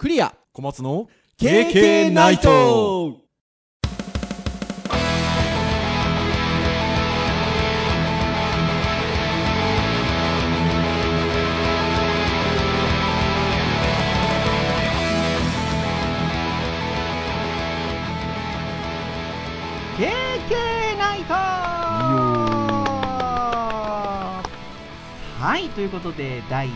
クリア小松の KK ナイト。はい、ということで第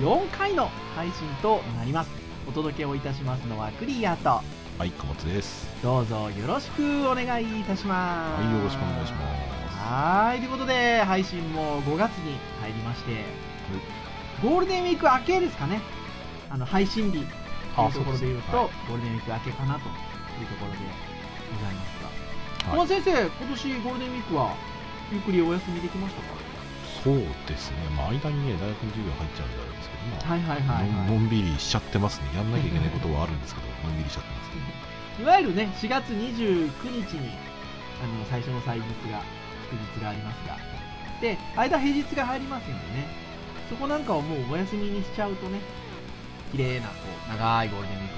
294回の配信となります。お届けをいたしますのはクリアと、はい、小松です。どうぞよろしくお願いいたします。はい、よろしくお願いします。はい、ということで配信も5月に入りまして、はい、ゴールデンウィーク明けですかね、配信日というところでいうと、はい、ゴールデンウィーク明けかなというところでございますが、はい、先生、今年ゴールデンウィークはゆっくりお休みできましたか？そうですね、まあ、間にね、大学の授業入っちゃうんであれですけど、のんびりしちゃってますね。やんなきゃいけないことはあるんですけど、のんびりしちゃってますね。いわゆるね、4月29日に最初の祭日が、祝日がありますが、で、間平日が入りますんでね、そこなんかをもうお休みにしちゃうとね、綺麗なこう長いゴールデンウィー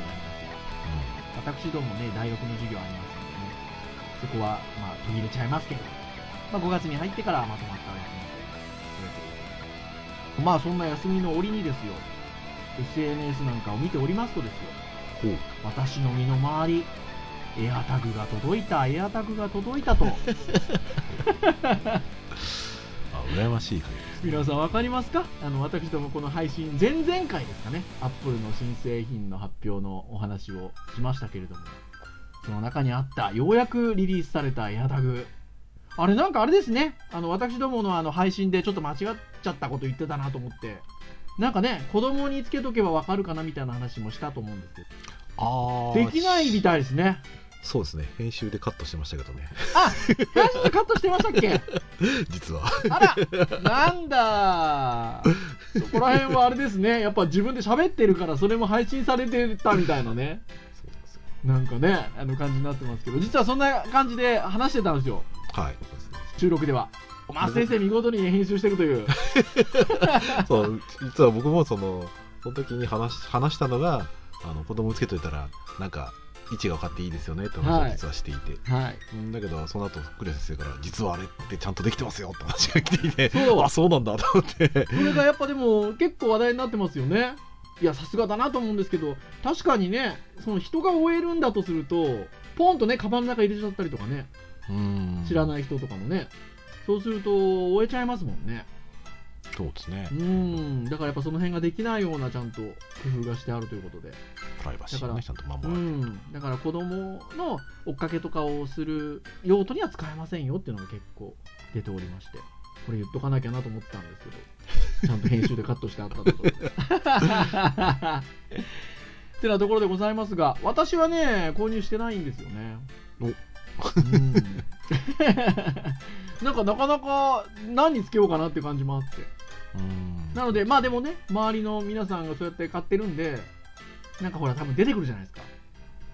クになりますが、私どもね、大学の授業ありますんでね、そこはまあ途切れちゃいますけど、まあ、5月に入ってからまとまったお休み。まあそんな休みの折にですよ、 SNS なんかを見ておりますとですよ、私の身の回り、エアタグが届いたと羨ましい限りですね。皆さんわかりますか？私どもこの配信前々回ですかね、アップルの新製品の発表のお話をしましたけれども、その中にあったようやくリリースされたエアタグ、あれなんかあれですね、私どもの配信でちょっと間違っちゃったこと言ってたなと思って、なんかね、子供につけとけばわかるかなみたいな話もしたと思うんですけど、できないみたいですね。そうですね、編集でカットしてましたけどね。あ、編集でカットしてましたっけ？実はあら、なんだ、そこら辺はあれですね、やっぱ自分で喋ってるからそれも配信されてたみたいなね。そうですよ、なんかね、感じになってますけど、実はそんな感じで話してたんですよ。はい、収録では小松先生見事に編集していくというそう、実は僕もその時に話したのが、子供つけといたらなんか位置が分かっていいですよねって話を実はしていて、はいはい、だけどその後クレア先生から実はあれってちゃんとできてますよって話が来ていて、あ、そうなんだと思って、それがやっぱでも結構話題になってますよね。いや、さすがだなと思うんですけど、確かにね、その人が終えるんだとするとポンとね、カバンの中入れちゃったりとかね、知らない人とかもね、そうすると終えちゃいますもんね。そうですね、だからやっぱその辺ができないようなちゃんと工夫がしてあるということで、プライバシーをね、ちゃんと守られる、だから子供の追っかけとかをする用途には使えませんよっていうのが結構出ておりまして、これ言っとかなきゃなと思ってたんですけど、ちゃんと編集でカットしてあったところでってなところでございますが、私はね、購入してないんですよね。おなんかなかなか何につけようかなって感じもあって、なので、まあでもね、周りの皆さんがそうやって買ってるんで、なんかほら、多分出てくるじゃないですか、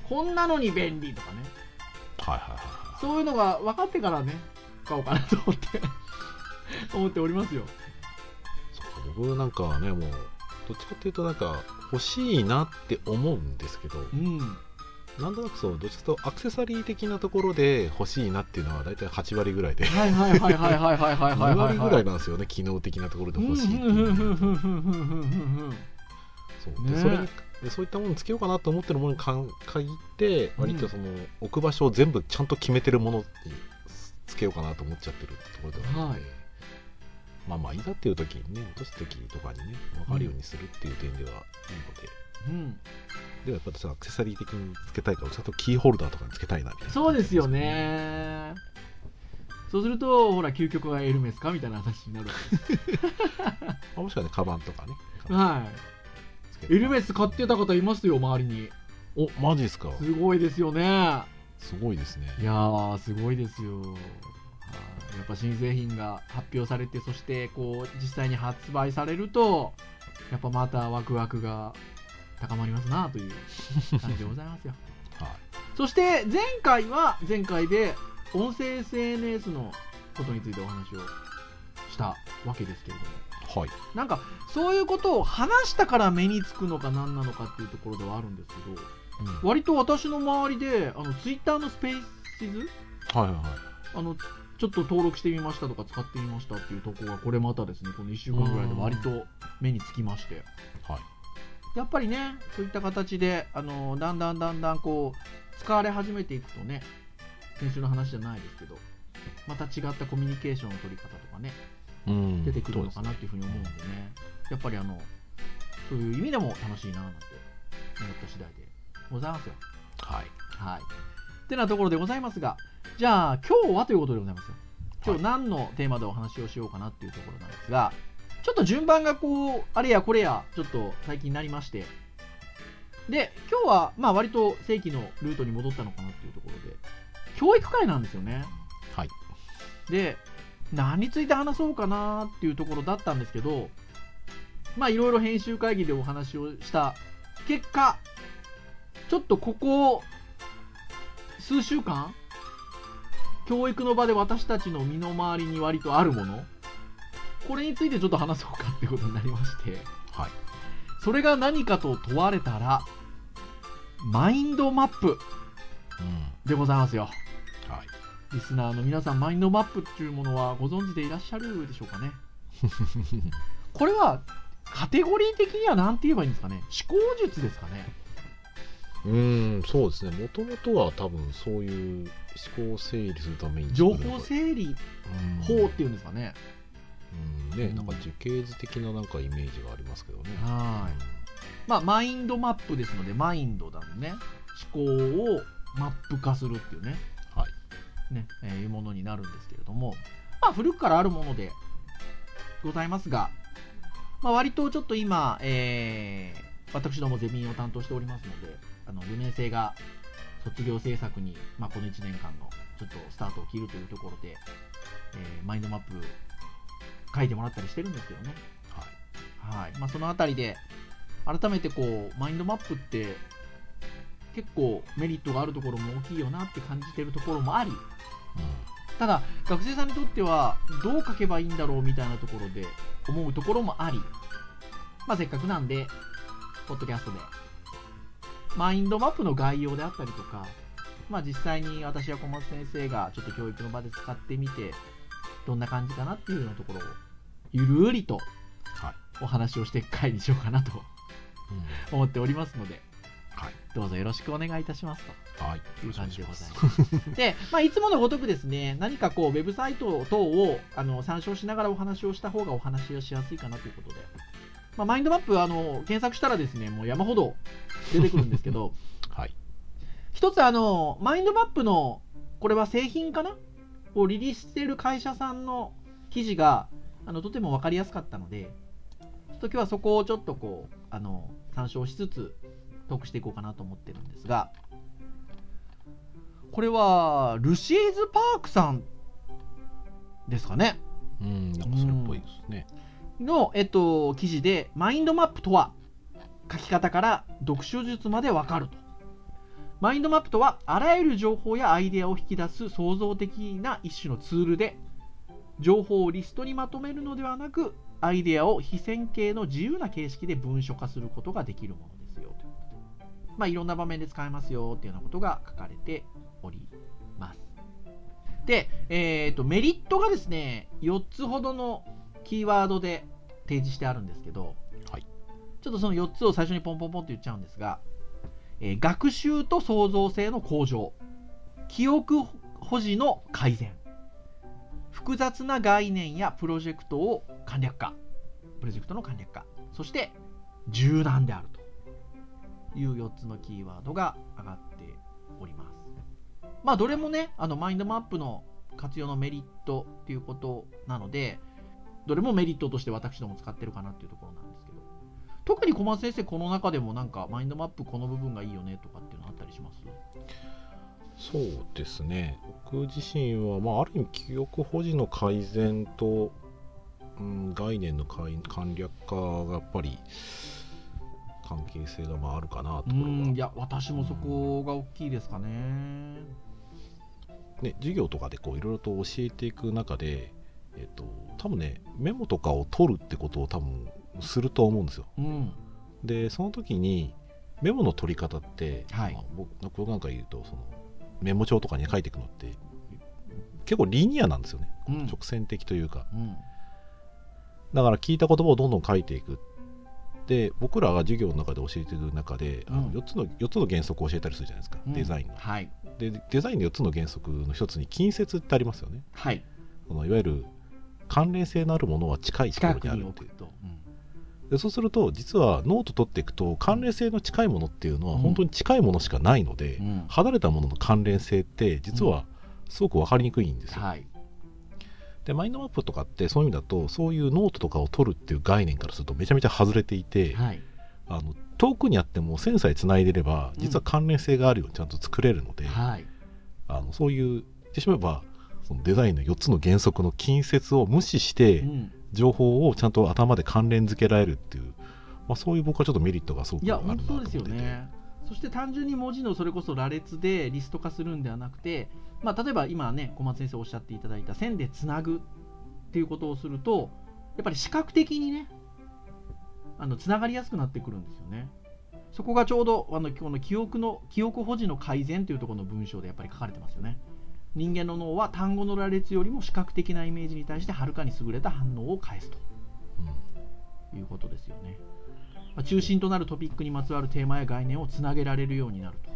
こんなのに便利とかね、はいはいはい、そういうのが分かってからね、買おうかなと思って思っておりますよ。そう、僕なんかはね、もうどっちかっていうとなんか欲しいなって思うんですけど、なんとなくそう、どっちかとアクセサリー的なところで欲しいなっていうのは大体8割ぐらいで、2割ぐらいなんですよね、機能的なところで欲しいっていうそうで、それにそういったものつけようかなと思ってるものに限って、割とその置く場所を全部ちゃんと決めてるものにつけようかなと思っちゃってるところではあるので、まあまあ、いざっていう時にね、落とす時とかにね、分かるようにするっていう点ではいいので、でもやっぱりアクセサリー的につけたいから、ちゃんとキーホルダーとかにつけたいなみたいな。そうですよね。そうするとほら、究極はエルメスかみたいな話になるもしくはね、カバンとかね、はい、エルメス買ってた方いますよ、周りに。お、マジですか？すごいですよね。すごいですね。いやー、すごいですよ。やっぱ新製品が発表されて、そしてこう実際に発売されると、やっぱまたワクワクが高まりますなという感じでございますよ、はい、そして前回で音声 SNS のことについてお話をしたわけですけれども、はい、なんかそういうことを話したから目につくのか何なのかっていうところではあるんですけど、うん、割と私の周りでツイッターのスペースズ、はいはいはい、ちょっと登録してみましたとか使ってみましたっていうところがこれまたですねこの1週間ぐらいで割と目につきまして、はい、やっぱりねそういった形でだんだんこう使われ始めていくとね、先週の話じゃないですけどまた違ったコミュニケーションの取り方とかね、うん、出てくるのかなっていうふうに思うんでね、やっぱりそういう意味でも楽しいななんて思った次第でございますよ。はいはいってなところでございますが、じゃあ今日はということでございますよ。今日何のテーマでお話をしようかなっていうところなんですが、はい、ちょっと順番がこうあれやこれやちょっと最近になりまして、で今日はまあ割と正規のルートに戻ったのかなっていうところで教育会なんですよね。はい、で何について話そうかなっていうところだったんですけど、まあいろいろ編集会議でお話をした結果、ちょっとここ数週間教育の場で私たちの身の回りに割とあるもの、これについてちょっと話そうかってことになりまして、はい、それが何かと問われたらマインドマップでございますよ。はい、リスナーの皆さん、マインドマップっていうものはご存知でいらっしゃるでしょうかね。これはカテゴリー的には何て言えばいいんですかね、思考術ですかね。そうですね、もともとは多分そういう思考整理するために情報整理法っていうんですかね。ね、なんか樹形図的ななんかイメージがありますけどね。はい、まあマインドマップですので、マインドだね、思考をマップ化するっていうね。ね、いうものになるんですけれども、まあ、古くからあるものでございますが、まあ、割とちょっと今、私どもゼミを担当しておりますので、4年生が卒業制作に、まあ、この1年間のちょっとスタートを切るというところで、マインドマップ書いてもらったりしてるんですけどね。はいはい、まあ、そのあたりで改めてこうマインドマップって結構メリットがあるところも大きいよなって感じてるところもあり、ただ学生さんにとってはどう書けばいいんだろうみたいなところで思うところもあり、まあ、せっかくなんでポッドキャストでマインドマップの概要であったりとか、まあ、実際に私や小松先生がちょっと教育の場で使ってみてどんな感じかなっていうようなところをゆるりとお話をしていく回にしようかなと、はい、思っておりますので、はい、どうぞよろしくお願いいたしますと、はい、いう感じでございます。で、まあ、いつものごとくですね、何かこうウェブサイト等を参照しながらお話をした方がお話がしやすいかなということで、まあ、マインドマップ検索したらですね、もう山ほど出てくるんですけど、はい、一つマインドマップのこれは製品かなをリリースしている会社さんの記事がとても分かりやすかったので、ちょっと今日はそこをちょっとこう参照しつつトークしていこうかなと思ってるんですが、これはルシーズ・パークさんですかね。なんかそれっぽいですね。の、記事でマインドマップとは書き方から読書術までわかると。マインドマップとはあらゆる情報やアイデアを引き出す創造的な一種のツールで、情報をリストにまとめるのではなく、アイデアを非線形の自由な形式で文書化することができるものですよと。まあ、いろんな場面で使えますよっていうようなことが書かれております。で、メリットがですね、4つほどのキーワードで提示してあるんですけど、はい、ちょっとその4つを最初にポンポンポンって言っちゃうんですが、学習と創造性の向上、記憶保持の改善、複雑な概念やプロジェクトの簡略化、そして柔軟であると。いう4つのキーワードが上がっております。まあどれもね、マインドマップの活用のメリットっていうことなので、どれもメリットとして私ども使ってるかなっていうところなんですけど、特に小松先生、この中でもなんかマインドマップこの部分がいいよねとかっていうのあったりします？そうですね。僕自身は、まあ、ある意味記憶保持の改善と、概念の簡略化がやっぱり関係性がまああるかなところが、いや私もそこが大きいですかね。ね、授業とかでこういろいろと教えていく中で、多分ねメモとかを取るってことを多分すると思うんですよ、うん、でその時にメモの取り方って、はい、まあ、僕の講談会で言うとそのメモ帳とかに書いていくのって結構リニアなんですよね、うん、直線的というか、うん、だから聞いた言葉をどんどん書いていく。で僕らが授業の中で教えてる中で、うん、4つの原則を教えたりするじゃないですか、うん、デザインの、はい、でデザインの4つの原則の1つに近接ってありますよね、はい、そのいわゆる関連性のあるものは近いところにあるっていうと、うん、でそうすると実はノート取っていくと関連性の近いものっていうのは本当に近いものしかないので、うん、離れたものの関連性って実はすごく分かりにくいんですよ、うん、はい、でマインドマップとかってそういう意味だとそういうノートとかを取るっていう概念からするとめちゃめちゃ外れていて、はい、遠くにあっても線さえつないでれば実は関連性があるようにちゃんと作れるので、うん、はい、そういう言ってしまえばそのデザインの4つの原則の近接を無視して情報をちゃんと頭で関連付けられるっていう、まあ、そういう僕はちょっとメリットがすごくあるなと思ってて、いや本当ですよね。そして単純に文字のそれこそ羅列でリスト化するんではなくて、まあ、例えば今ね小松先生おっしゃっていただいた線でつなぐっていうことをするとやっぱり視覚的にねつながりやすくなってくるんですよね。そこがちょうどこの記憶保持の改善というところの文章でやっぱり書かれてますよね。人間の脳は単語の羅列よりも視覚的なイメージに対してはるかに優れた反応を返すと、うん、いうことですよね。中心となるトピックにまつわるテーマや概念をつなげられるようになると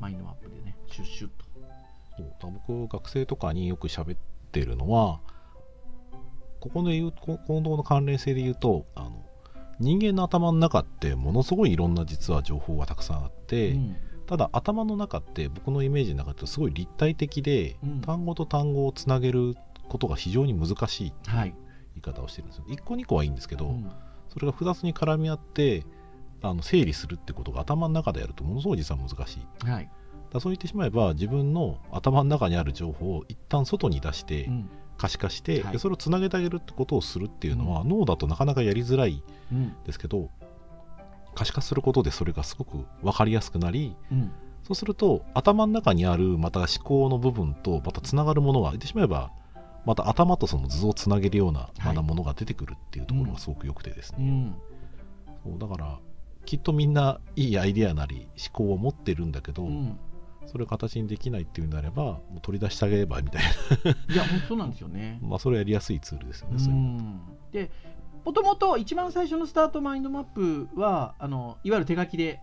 マインドマップでねシュッシュッと。そう僕学生とかによく喋ってるのはこの関連性で言うと人間の頭の中ってものすごいいろんな実は情報がたくさんあって、うん、ただ頭の中って僕のイメージの中ってすごい立体的で、うん、単語と単語をつなげることが非常に難しいっていう言い方をしてるんですよ、はい、1個2個はいいんですけど、うん、それが複雑に絡み合って整理するってことが頭の中でやるとものすごい実は難しい、はい、だそう言ってしまえば自分の頭の中にある情報を一旦外に出して、うん、可視化して、はい、それをつなげてあげるってことをするっていうのは、うん、脳だとなかなかやりづらいですけど、うん、可視化することでそれがすごく分かりやすくなり、うん、そうすると頭の中にあるまた思考の部分とまたつながるものは言ってしまえばまた頭とその図をつなげるようなものが出てくるっていうところがすごく良くてですね、はい、うん、そうだからきっとみんないいアイデアなり思考を持ってるんだけど、うん、それを形にできないっていうのであればもう取り出してあげればみたいな。いや本当そうなんですよね。まあそれやりやすいツールですよね、うん、そういうのでもともと一番最初のスタートマインドマップはいわゆる手書きで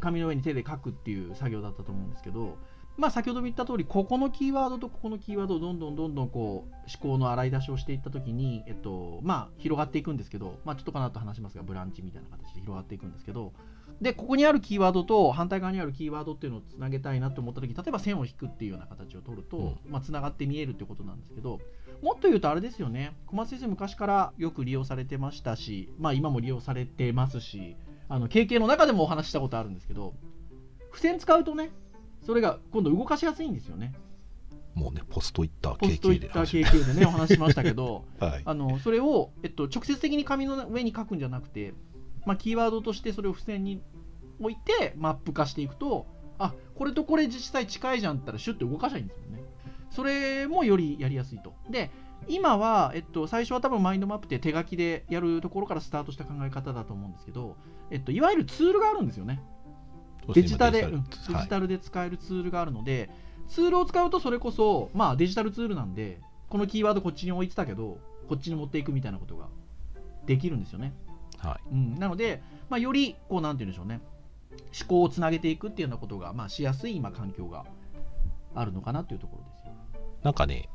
紙の上に手で書くっていう作業だったと思うんですけど、うん、まあ、先ほども言った通りここのキーワードとここのキーワードをどんどんこう思考の洗い出しをしていった時にまあ広がっていくんですけど、まあちょっとかなと話しますがブランチみたいな形で広がっていくんですけど、でここにあるキーワードと反対側にあるキーワードっていうのをつなげたいなと思った時、例えば線を引くっていうような形を取るとつながって見えるってことなんですけど、もっと言うとあれですよね、小松先生昔からよく利用されてましたし、まあ今も利用されてますし、KKの中でもお話したことあるんですけど、付箋使うとねそれが今度動かしやすいんですよね。もうねポストイッター KQ でねお話しましたけど、はい、それを、直接的に紙の上に書くんじゃなくて、まあ、キーワードとしてそれを付箋に置いてマップ化していくと、あこれとこれ実際近いじゃんったらシュッと動かしないんですよね。それもよりやりやすいと。で今は、最初は多分マインドマップって手書きでやるところからスタートした考え方だと思うんですけど、いわゆるツールがあるんですよね。デジタルで使えるツールがあるので、はい、ツールを使うとそれこそ、まあ、デジタルツールなんでこのキーワードこっちに置いてたけどこっちに持っていくみたいなことができるんですよね、はい、うん、なので、まあ、よりこうなんて言うんでしょうね、思考をつなげていくっていうようなことが、まあ、しやすい今環境があるのかなっていうところですよ。なんかね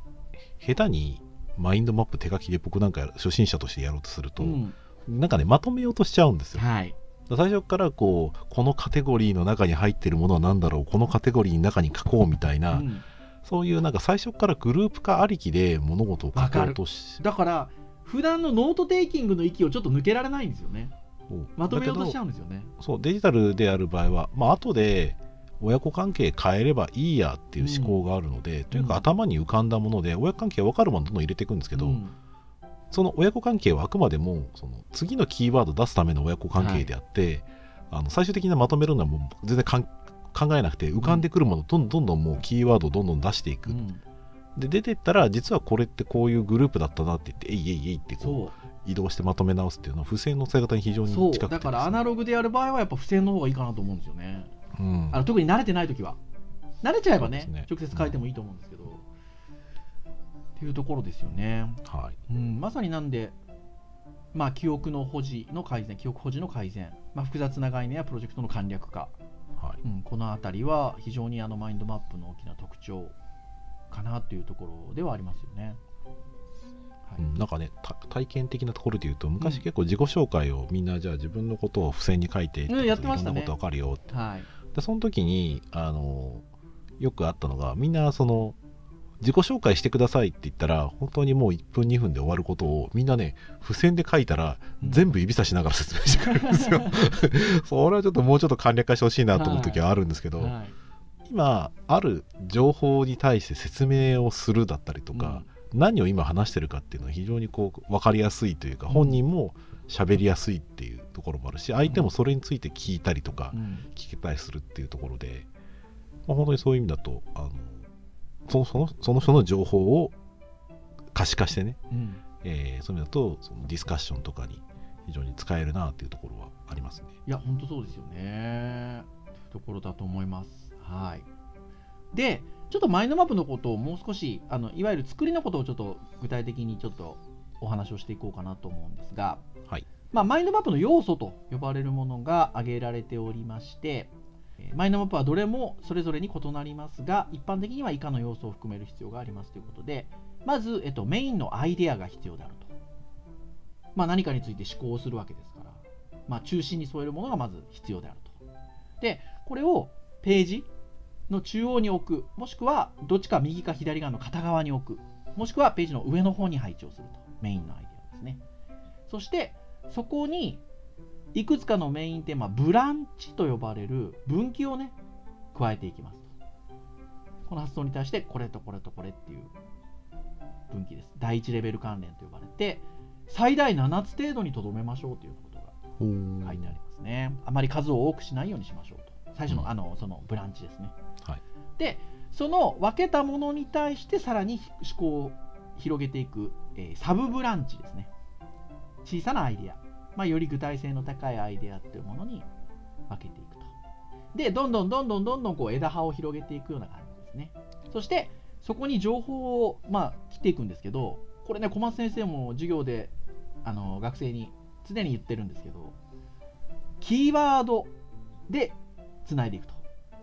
下手にマインドマップ手書きで僕なんか初心者としてやろうとすると、うん、なんかねまとめようとしちゃうんですよ、はい、最初からこのカテゴリーの中に入っているものは何だろう、このカテゴリーの中に書こうみたいな、うん、そういうなんか最初からグループ化ありきで物事を書こうとし、だから普段のノートテイキングの域をちょっと抜けられないんですよね。まとめようとしちゃうんですよね。そうデジタルである場合は、まあ後で親子関係変えればいいやっていう思考があるので、うん、というか頭に浮かんだもので親子関係分かるものをどんどん入れていくんですけど、うん、その親子関係はあくまでもその次のキーワードを出すための親子関係であって、はい、最終的なまとめるのはもう全然考えなくて浮かんでくるものをどんどんもうキーワードをどんどん出していく、うん、で出てったら実はこれってこういうグループだったなって言ってえいえいえいってこう移動してまとめ直すっていうのは付箋の使い方に非常に近くて、ね、そうだからアナログでやる場合はやっぱ付箋の方がいいかなと思うんですよね、うん、あの特に慣れてない時は慣れちゃえば ね直接書いてもいいと思うんですけど、うん、っていうところですよね、はい、うん、まさになんで、まあ、記憶保持の改善、まあ、複雑な概念やプロジェクトの簡略化、はい、うん、このあたりは非常にあのマインドマップの大きな特徴かなというところではありますよね、はい、うん、なんかね体験的なところでいうと昔結構自己紹介をみんなじゃあ自分のことを付箋に書いてってことで、うん、やってましたね、いろんなこと分かるよって、はい、でその時によくあったのがみんなその自己紹介してくださいって言ったら本当にもう1分2分で終わることをみんなね付箋で書いたら全部指差しながら説明してくれるんですよ、うん、それはちょっともうちょっと簡略化してほしいなと思う時はあるんですけど、はいはい、今ある情報に対して説明をするだったりとか、うん、何を今話してるかっていうのは非常にこう分かりやすいというか、うん、本人も喋りやすいっていうところもあるし相手もそれについて聞いたりとか、うん、聞けたりするっていうところで、まあ、本当にそういう意味だとその人の情報を可視化してね、うん、そういう意味だとそのディスカッションとかに非常に使えるなっていうところはありますね。いや本当そうですよねというところだと思います。はい、でちょっとマインドマップのことをもう少しいわゆる作りのことをちょっと具体的にちょっとお話をしていこうかなと思うんですが、はい、まあ、マインドマップの要素と呼ばれるものが挙げられておりまして、マインドマップはどれもそれぞれに異なりますが一般的には以下の要素を含める必要がありますということで、まず、メインのアイデアが必要であると、まあ、何かについて思考をするわけですから、まあ、中心に添えるものがまず必要であると。でこれをページの中央に置く、もしくはどっちか右か左側の片側に置く、もしくはページの上の方に配置をすると、メインのアイデアですね。そしてそこにいくつかのメインテーマ、ブランチと呼ばれる分岐をね加えていきます。この発想に対してこれとこれとこれっていう分岐です。第1レベル関連と呼ばれて最大7つ程度にとどめましょうということが書いてありますね。あまり数を多くしないようにしましょうと、最初の、うん、そのブランチですね、はい、でその分けたものに対してさらに思考を広げていく、サブブランチですね。小さなアイデア、まあ、より具体性の高いアイデアっていうものに分けていくと。でどんどんこう枝葉を広げていくような感じですね。そしてそこに情報を、まあ、切っていくんですけど、これね小松先生も授業で学生に常に言ってるんですけど、キーワードでつないでいくと、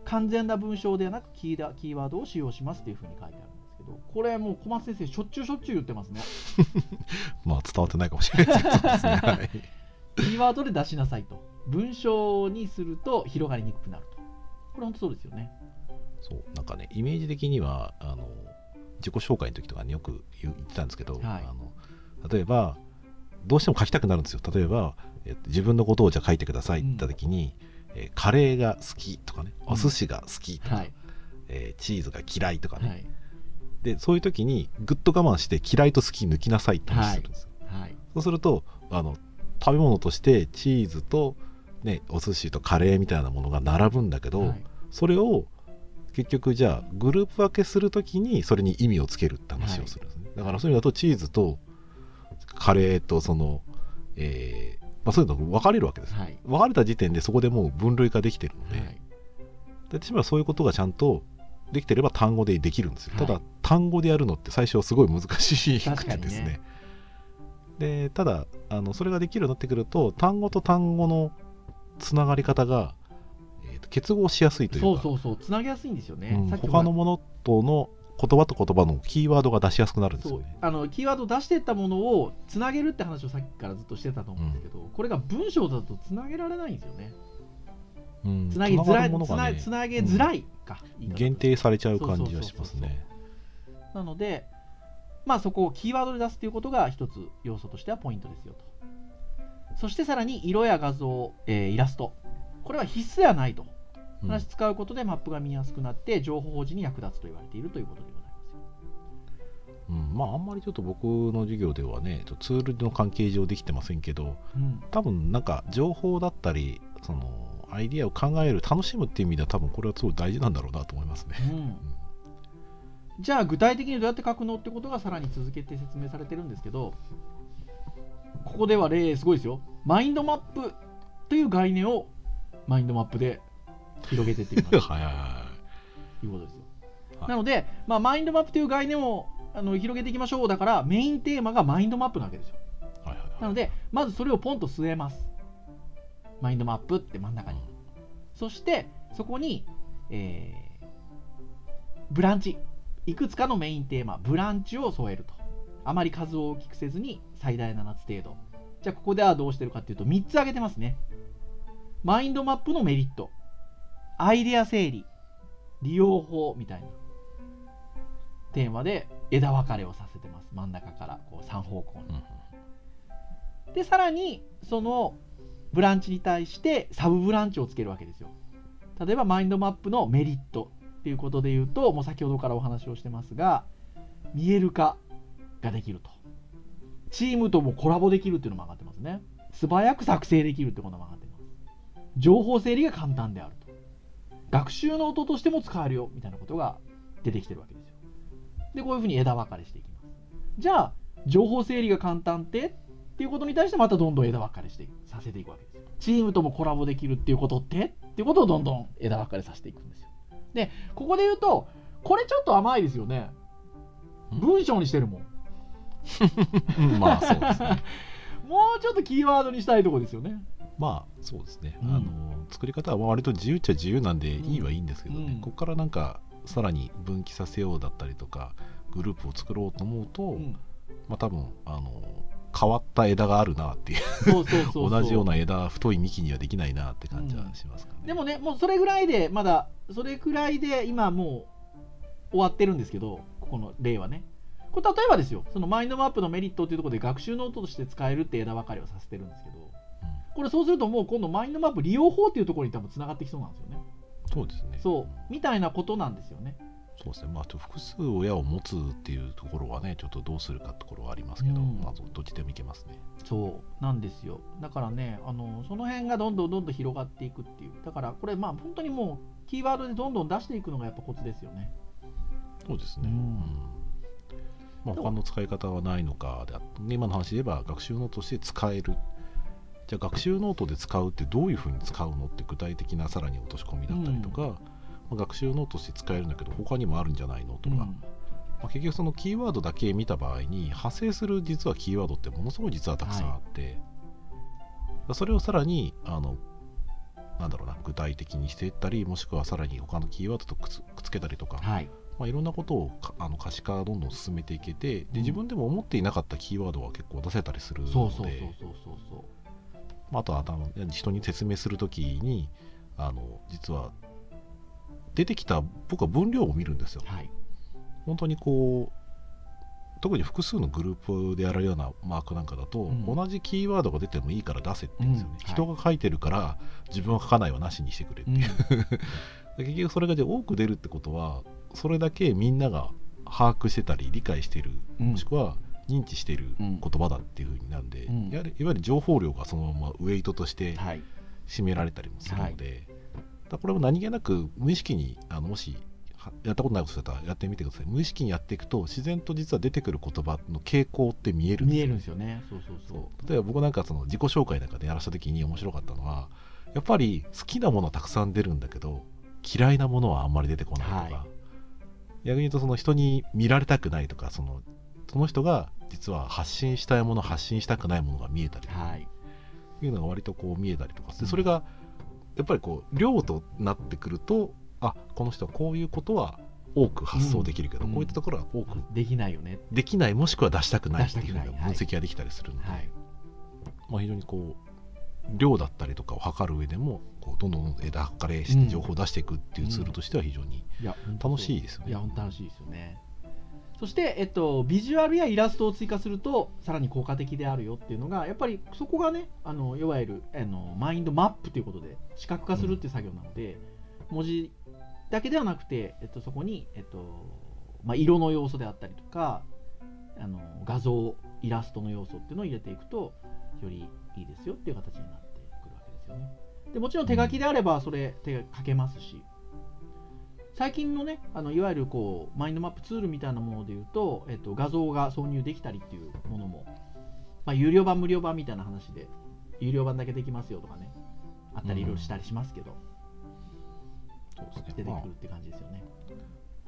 完全な文章ではなくキーワードを使用しますっていうふうに書いてある。これもう小松先生しょっちゅう言ってますねまあ伝わってないかもしれないですね、はい、キーワードで出しなさいと、文章にすると広がりにくくなると。これ本当そうですよね。そうなんかね、イメージ的には自己紹介の時とかによく言ってたんですけど、はい、例えばどうしても書きたくなるんですよ。例えば、自分のことをじゃあ書いてくださいって言った時に、うん、カレーが好きとかね、お寿司が好きとか、うん、はい、チーズが嫌いとかね、はい、でそういう時にぐっと我慢して嫌いと好き抜きなさいって話するんですよ、はいはい、そうすると食べ物としてチーズと、ね、お寿司とカレーみたいなものが並ぶんだけど、はい、それを結局じゃあグループ分けする時にそれに意味をつけるって話をするんですね、はい、だからそういう意味だとチーズとカレーとまあ、そういうの分かれるわけです、はい、分かれた時点でそこでもう分類化できてるので、はい、だってしまうそういうことがちゃんとできてれば単語でできるんですよ、はい、ただ単語でやるのって最初はすごい難しくてですね、でただそれができるようになってくると単語と単語のつながり方が、結合しやすいというか、そうつなげやすいんですよね、うん、他のものとの言葉と言葉のキーワードが出しやすくなるんですよね。キーワードを出していったものをつなげるって話をさっきからずっとしてたと思うんですけど、うん、これが文章だとつなげられないんですよね。つなげづらいか、うん、限定されちゃう感じはしますね。なので、まあ、そこをキーワードで出すということが一つ要素としてはポイントですよと。そしてさらに色や画像、イラスト、これは必須ではないと、うん、使うことでマップが見やすくなって情報保持に役立つと言われているということでございます。うん、まああんまりちょっと僕の授業ではねツールの関係上できてませんけど、うん、多分なんか情報だったりそのアイディアを考える楽しむっていう意味では多分これはすごい大事なんだろうなと思いますね、うん、じゃあ具体的にどうやって書くのってことがさらに続けて説明されてるんですけど、ここでは例すごいですよ。マインドマップという概念をマインドマップで広げてっていますということですよ。はい、なので、まあ、マインドマップという概念を広げていきましょう。だからメインテーマがマインドマップなわけですよ。はいはいはい、なのでまずそれをポンと据えます。マインドマップって真ん中に、そしてそこに、ブランチ、いくつかのメインテーマブランチを添えると。あまり数を大きくせずに最大7つ程度。じゃあここではどうしてるかっていうと3つ挙げてますね。マインドマップのメリット、アイデア整理、利用法みたいなテーマで枝分かれをさせてます。真ん中からこう3方向に、うん、でさらにそのブランチに対してサブブランチをつけるわけですよ。例えばマインドマップのメリットということで言うと、もう先ほどからお話をしてますが、見える化ができると。チームともコラボできるっていうのも上がってますね。素早く作成できるってことも上がってます。情報整理が簡単であると。学習の音としても使えるよみたいなことが出てきてるわけですよ。でこういうふうに枝分かれしていきます。じゃあ情報整理が簡単ってっていうことに対してまたどんどん枝分かれしてさせていくわけですよ。チームともコラボできるっていうことっていうことをどんどん枝分かれさせていくんですよ。でここで言うとこれちょっと甘いですよね。文章にしてるもんまあそうですねもうちょっとキーワードにしたいところですよね。まあそうですね、うん、作り方は割と自由っちゃ自由なんでいいはいいんですけどね、うん、ここからなんかさらに分岐させようだったりとかグループを作ろうと思うと、うん、まあ多分変わった枝があるなっていう、同じような枝太い幹にはできないなって感じはしますかね、うん、でもねもうそれぐらいでまだそれくらいで今もう終わってるんですけど、ここの例はね、これ例えばですよ、そのマインドマップのメリットっていうところで学習ノートとして使えるって枝分かれをさせてるんですけど、うん、これそうするともう今度マインドマップ利用法っていうところに多分つながってきそうなんですよね。そうですね、そうみたいなことなんですよね。そうですね、まあ、複数親を持つっていうところはねちょっとどうするかってところはありますけど、うん、まあ、どっちでもいけますね。そうなんですよ。だからねその辺がどんどん広がっていくっていう。だからこれまあ本当にもうキーワードでどんどん出していくのがやっぱコツですよね。そうですね、うんうん、まあ、他の使い方はないのかで、今の話で言えば学習ノートとして使える。じゃあ学習ノートで使うってどういうふうに使うのって具体的なさらに落とし込みだったりとか、うん、学習ノートとして使えるんだけど他にもあるんじゃないのとか、うん、まあ、結局そのキーワードだけ見た場合に派生する実はキーワードってものすごい実はたくさんあって、はい、それをさらになんだろうな、具体的にしていったり、もしくはさらに他のキーワードとくっつけたりとか、はい、まあ、いろんなことを可視化をどんどん進めていけて、で自分でも思っていなかったキーワードは結構出せたりするので、あとは人に説明するときに実は出てきた僕は分量を見るんですよ、はい、本当にこう特に複数のグループでやるようなマークなんかだと、うん、同じキーワードが出てもいいから出せって言うんですよね、うん、はい、人が書いてるから自分は書かないはなしにしてくれっていう、うん、結局それが多く出るってことはそれだけみんなが把握してたり理解してる、うん、もしくは認知してる言葉だっていう風になるんで、うん、やはりいわゆる情報量がそのままウェイトとして占められたりもするので、はいはい、これも何気なく無意識にもしやったことないことだったらやってみてください。無意識にやっていくと自然と実は出てくる言葉の傾向って見えるんですよね。見えるんですよね。そうそうそう。例えば僕なんかその自己紹介なんかでやらした時に面白かったのは、やっぱり好きなものはたくさん出るんだけど嫌いなものはあんまり出てこないとか、はい、逆に言うとその人に見られたくないとか、その人が実は発信したいもの発信したくないものが見えたりとか、はい、いうのが割とこう見えたりとか、でそれがやっぱりこう量となってくると、あ、この人はこういうことは多く発想できるけど、うん、こういったところは多くできないよね、できない、もしくは出したくないっていうのが分析ができたりするので、はい、まあ、非常にこう量だったりとかを測る上でもこうどんどん枝分かれして情報を出していくっていうツールとしては非常に楽しいですよね。いや本当楽しいですよね。そして、ビジュアルやイラストを追加するとさらに効果的であるよっていうのが、やっぱりそこがね、いわゆるマインドマップということで視覚化するっていう作業なので、うん、文字だけではなくて、そこに、まあ、色の要素であったりとか画像、イラストの要素っていうのを入れていくとよりいいですよっていう形になってくるわけですよね。でもちろん手書きであればそれ手書けますし、最近のね、いわゆるこうマインドマップツールみたいなものでいうと、画像が挿入できたりっていうものも、有料版無料版みたいな話で有料版だけできますよとかね、あったりいろいろしたりしますけど、そうですね、出てくるって感じですよね。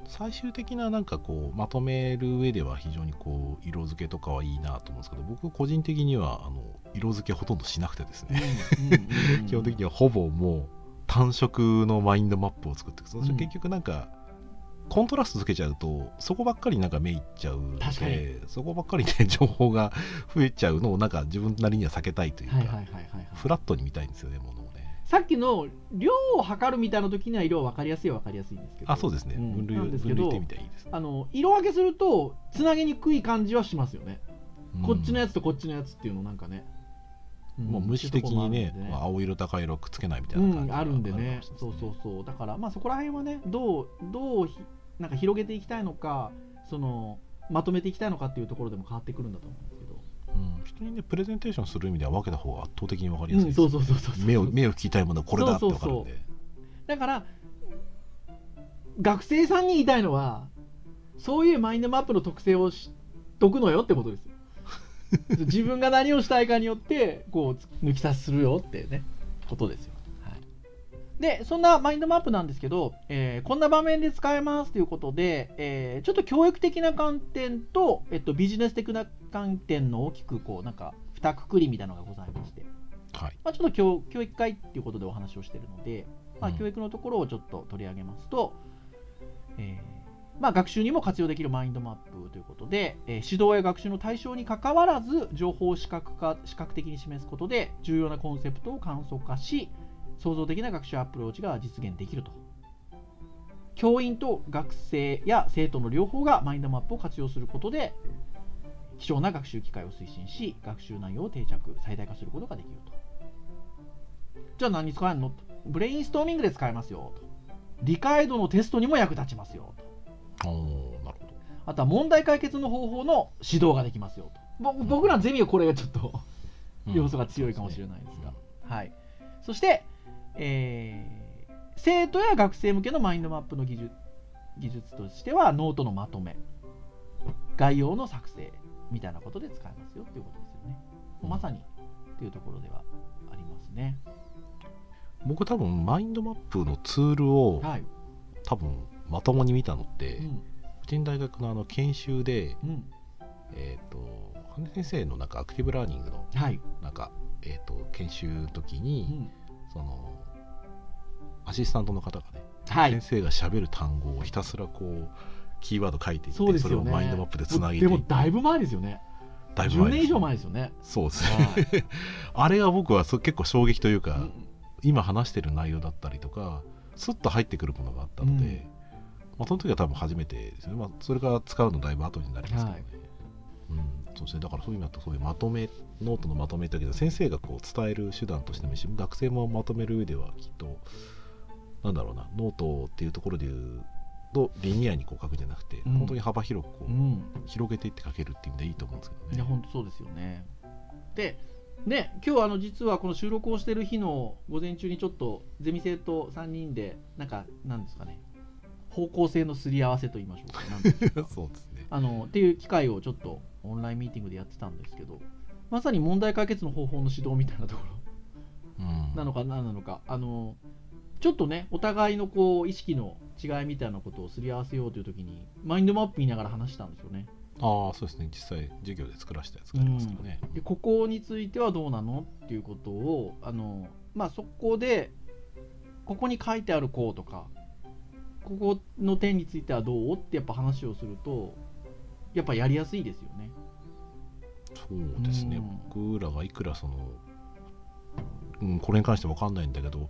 最終的ななんかこうまとめる上では非常にこう色付けとかはいいなと思うんですけど、僕個人的には色付けほとんどしなくてですね、基本的にはほぼもう単色のマインドマップを作っていく。それ結局なんか、コントラストつけちゃうとそこばっかりなんか目いっちゃうので、そこばっかりで情報が増えちゃうのをなんか自分なりには避けたいというか、フラットに見たいんですよね、ものをね。さっきの量を測るみたいな時には色は分かりやすいは分かりやすいんですけど、あ、そうですね、分類してみたらいいですね。色分けするとつなげにくい感じはしますよね、こっちのやつとこっちのやつっていうのなんかね、もう無視的にね、青色高い色くっつけないみたいな感じがあるんでね。そうそうそう、だからそこら辺はね、どうなんか広げていきたいのか、そのまとめていきたいのかっていうところでも変わってくるんだと思うんですけど、人にねプレゼンテーションする意味では分けた方が圧倒的に分かりやすいです。そうそうそうそう、目を聞きたいものはこれだって分かるんで。そうそうそう、だから学生さんに言いたいのは、そういうマインドマップの特性を知っとくのよってことですよ。自分が何をしたいかによってこう抜き差しするよってね、ことですよ、はい。でそんなマインドマップなんですけど、こんな場面で使えますということで、ちょっと教育的な観点と、ビジネス的な観点の大きくこうなんか2括りみたいなのがございまして、はい、ちょっと教育会っていうことでお話をしているので、教育のところをちょっと取り上げますと、学習にも活用できるマインドマップということで、指導や学習の対象にかかわらず情報を視覚的に示すことで重要なコンセプトを簡素化し、創造的な学習アプローチが実現できると。教員と学生や生徒の両方がマインドマップを活用することで貴重な学習機会を推進し、学習内容を定着最大化することができると。じゃあ何に使えるの？ブレインストーミングで使えますよと。理解度のテストにも役立ちますよと。なるほど。あとは問題解決の方法の指導ができますよと。僕らのゼミはこれがちょっと要素が強いかもしれないですが、はい、そして、生徒や学生向けのマインドマップの技術としてはノートのまとめ、概要の作成みたいなことで使えますよということですよね、まさにというところではありますね。僕多分マインドマップのツールを、はい、多分まともに見たのって、普天大学の研修で、羽根先生のなんかアクティブラーニングのなんか、研修の時に、そのアシスタントの方がね、先生がしゃべる単語をひたすらこうキーワード書いていって、それをマインドマップでつなげていって、でもだいぶ前ですよね。だいぶ前です、10年以上前ですよね。そうですね。あれが僕は結構衝撃というか、今話してる内容だったりとかスッと入ってくるものがあったので、その時は多分初めてですね。それから使うのだいぶ後になりますけどね。そうですね。だからそういうのと、そういうまとめ、ノートのまとめだけど、先生がこう伝える手段としても、学生もまとめる上ではきっと、なんだろうな、ノートっていうところでいうとリニアにこう書くんじゃなくて、本当に幅広くこう、広げていって書けるっていう意味でいいと思うんですけどね。いや本当そうですよね。でね、今日実はこの収録をしている日の午前中にちょっとゼミ生と3人でなんですかね、方向性のすり合わせと言いましょうか、なんですかそうですね、っていう機会をちょっとオンラインミーティングでやってたんですけど、まさに問題解決の方法の指導みたいなところなのか何なのか、ちょっとねお互いのこう意識の違いみたいなことをすり合わせようという時にマインドマップ見ながら話したんですよね。ああそうですね、実際授業で作らせたやつがありますけどね、でここについてはどうなのっていうことをそこでここに書いてあるこうとかここの点についてはどうってやっぱ話をするとやっぱやりやすいですよね。そうですね、僕らがいくらその、これに関して分かんないんだけど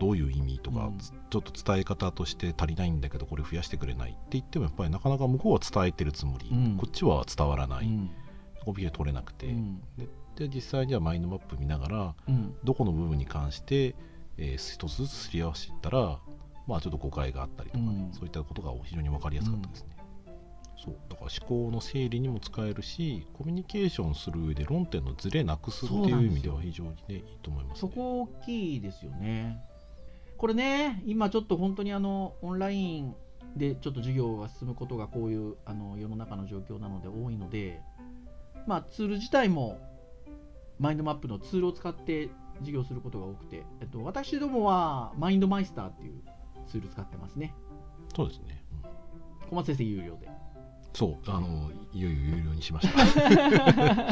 どういう意味とか、ちょっと伝え方として足りないんだけどこれ増やしてくれないって言ってもやっぱりなかなか向こうは伝えてるつもり、こっちは伝わらない、コピーが取れなくて、で実際にはマインドマップ見ながら、どこの部分に関して、一つずつすり合わせたらちょっと誤解があったりとかね、そういったことが非常に分かりやすかったですね。そうだから思考の整理にも使えるし、コミュニケーションする上で論点のズレなくすっていう意味では非常にねいいと思いますね。そこ大きいですよね。これね、今ちょっと本当にオンラインでちょっと授業が進むことがこういう世の中の状況なので多いので、まあ、ツール自体もマインドマップのツールを使って授業することが多くて、私どもはマインドマイスターっていうツール使ってますね。そうですね。小松先生有料で。そう、いよいよ有料にしました。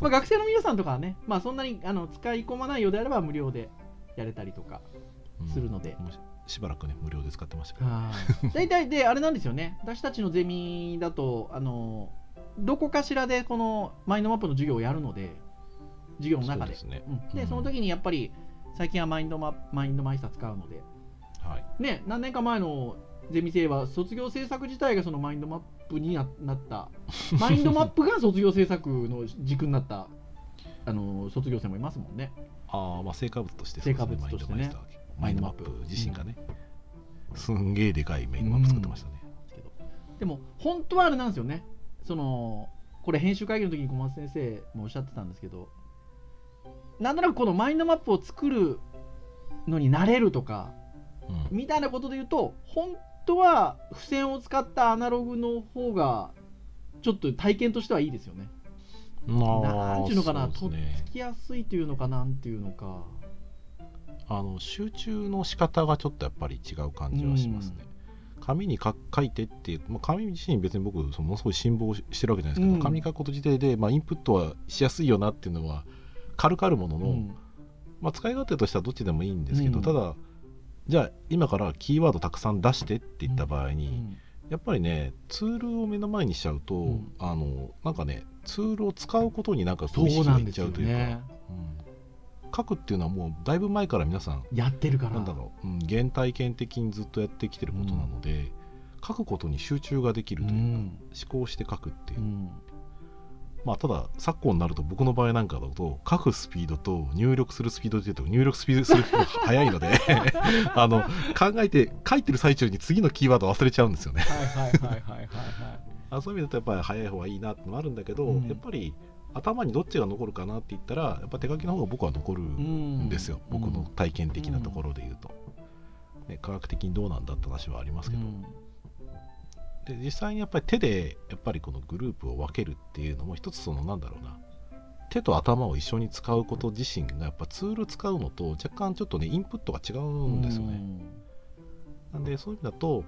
まあ学生の皆さんとかはね、まあ、そんなに使い込まないようであれば無料でやれたりとかするので、うん、しばらくね無料で使ってましたけど、ね、大体であれなんですよね、私たちのゼミだとどこかしらでこのマインドマップの授業をやるので、授業の中で、 そうですね、うん、でその時にやっぱり最近はマインドマイスター使うので、はいね、何年か前のゼミ生は卒業制作自体がそのマインドマップになったマインドマップが卒業制作の軸になった卒業生もいますもんね。あ、まあ成果物として、成果物としてね、マインドマップ自身がね、うん、すんげーでかいマインドマップ作ってましたね、うん、でも本当はあれなんですよね、これ編集会議の時に小松先生もおっしゃってたんですけど、なんとなくこのマインドマップを作るのに慣れるとか、うん、みたいなことで言うと本当は付箋を使ったアナログの方がちょっと体験としてはいいですよね。なんていうのかな、とっつきやすいというのかなんていうのか、集中の仕方がちょっとやっぱり違う感じはしますね、うん、紙に書いてっていう、まあ、紙自身別に僕ものすごい辛抱してるわけじゃないですけど、うん、紙に書くこと自体で、まあ、インプットはしやすいよなっていうのは軽々ものの、うん、まあ、使い勝手としてはどっちでもいいんですけど、うん、ただじゃあ今からキーワードたくさん出してって言った場合に、うん、やっぱりねツールを目の前にしちゃうと、うん、なんかねツールを使うことになんか意識がいっちゃうというか、そうなんですよね、うん、書くっていうのはもうだいぶ前から皆さんやってるから、なんだろう、うん、原体験的にずっとやってきてることなので、うん、書くことに集中ができるというか、うん、思考して書くっていう、うん、まあ、ただ昨今になると僕の場合なんかだと書くスピードと入力するスピードというと入力スピードするのが早いので考えて書いてる最中に次のキーワード忘れちゃうんですよね。そういう意味だとやっぱり早い方がいいなってのあるんだけど、うん、やっぱり頭にどっちが残るかなって言ったらやっぱ手書きの方が僕は残るんですよ、うん、僕の体験的なところで言うと、うんね、科学的にどうなんだって話はありますけど、うん、で実際にやっぱり手でやっぱりこのグループを分けるっていうのも一つそのなんだろうな、手と頭を一緒に使うこと自身がやっぱツール使うのと若干ちょっとねインプットが違うんですよね。なんでそういう意味だと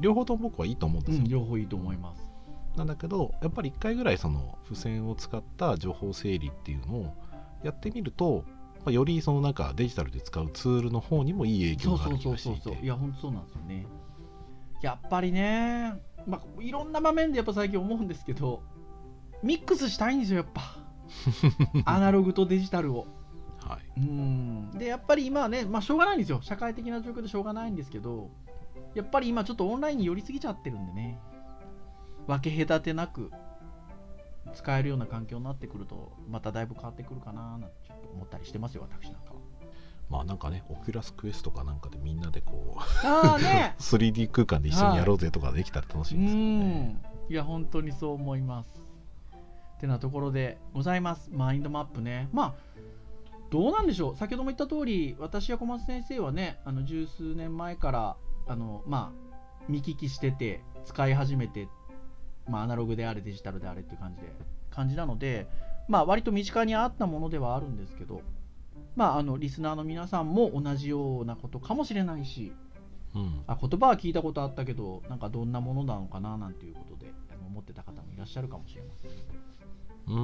両方とも僕はいいと思うんですよ、うん、両方いいと思います。なんだけどやっぱり1回ぐらいその付箋を使った情報整理っていうのをやってみると、まあ、よりそのなんかデジタルで使うツールの方にもいい影響がある気がしていて、いや本当そうなんですよね。やっぱりね、まあ、いろんな場面でやっぱ最近思うんですけど、ミックスしたいんですよやっぱアナログとデジタルを、はい、うん、でやっぱり今はね、まあ、しょうがないんですよ、社会的な状況でしょうがないんですけど、やっぱり今ちょっとオンラインに寄りすぎちゃってるんでね、分け隔てなく使えるような環境になってくるとまただいぶ変わってくるかななんてちょっと思ったりしてますよ私なんかは。まあなんかね、オキュラスクエストかなんかでみんなでこうあ、ね、3D 空間で一緒にやろうぜとかできたら楽しいんですけどね。いや本当にそう思いますってなところでございます。マインドマップね、まあどうなんでしょう、先ほども言った通り私や小松先生はね十数年前からまあ見聞きしてて使い始めて、まあ、アナログであれデジタルであれっていう感じなので、まあ割と身近にあったものではあるんですけど、まあ、リスナーの皆さんも同じようなことかもしれないし、うん、言葉は聞いたことあったけどなんかどんなものなのかななんていうことで思ってた方もいらっしゃるかもしれません。う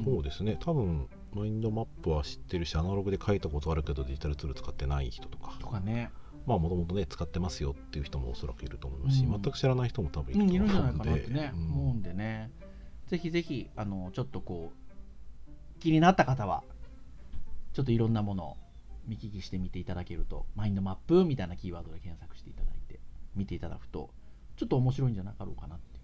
ん、そうですね、多分マインドマップは知ってるしアナログで書いたことあるけどデジタルツール使ってない人とかね、まあもともとね使ってますよっていう人もおそらくいると思いますし、うん、全く知らない人も多分いると思うんで、うん、いるんじゃないかなってね、うん、思うんでね、ぜひぜひちょっとこう気になった方はちょっといろんなものを見聞きしてみていただけると、マインドマップみたいなキーワードで検索していただいて見ていただくとちょっと面白いんじゃなかろうかなっていう、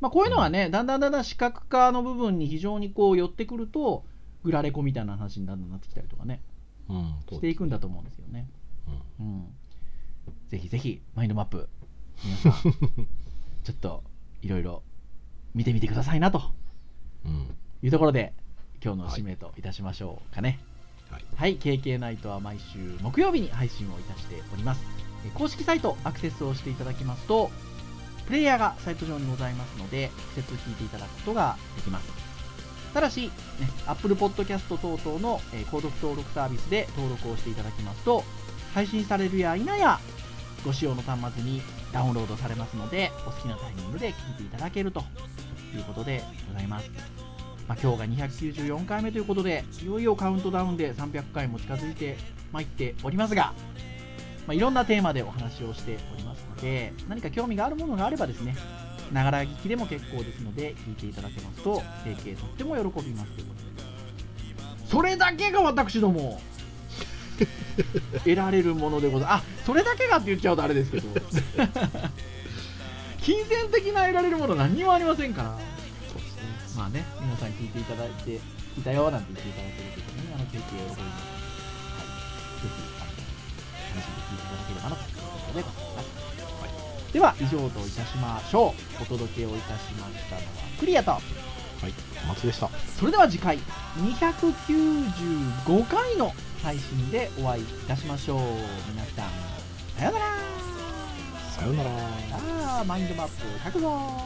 まあ、こういうのはね、だんだん視覚化の部分に非常にこう寄ってくるとグラレコみたいな話にだんだんなってきたりとかね、うん、していくんだと思うんですよね、うんうん、ぜひぜひマインドマップ皆さんちょっといろいろ見てみてくださいなというところで今日の締めといたしましょうかね、はいはい、KK ナイトは毎週木曜日に配信をいたしております。公式サイトアクセスをしていただきますと、プレイヤーがサイト上にございますので、直接聞いていただくことができます。ただし、ね、Apple Podcast 等々の購読登録サービスで登録をしていただきますと、配信されるや否や、ご使用の端末にダウンロードされますので、お好きなタイミングで聞いていただけるということでございます。今日が294回目ということで、いよいよカウントダウンで300回も近づいてまいっておりますが、いろんなテーマでお話をしておりますので、何か興味があるものがあればですね、ながら聞きでも結構ですので聞いていただけますと、KKとっても喜びますということで、それだけが私ども得られるものでございます。あ、それだけがって言っちゃうとあれですけど金銭的な得られるもの何にもありませんから、まあね、皆さん聞いていただいていたよなんて言っていただけるときに、KK喜びます。ぜひ楽しんで聞いていただければなということでございます。はい、では以上といたしましょう。お届けをいたしましたのはクリアと、はい、お待ちでした。それでは次回295回の配信でお会いいたしましょう。皆さんさよなら。さよなら。マインドマップ書くぞ。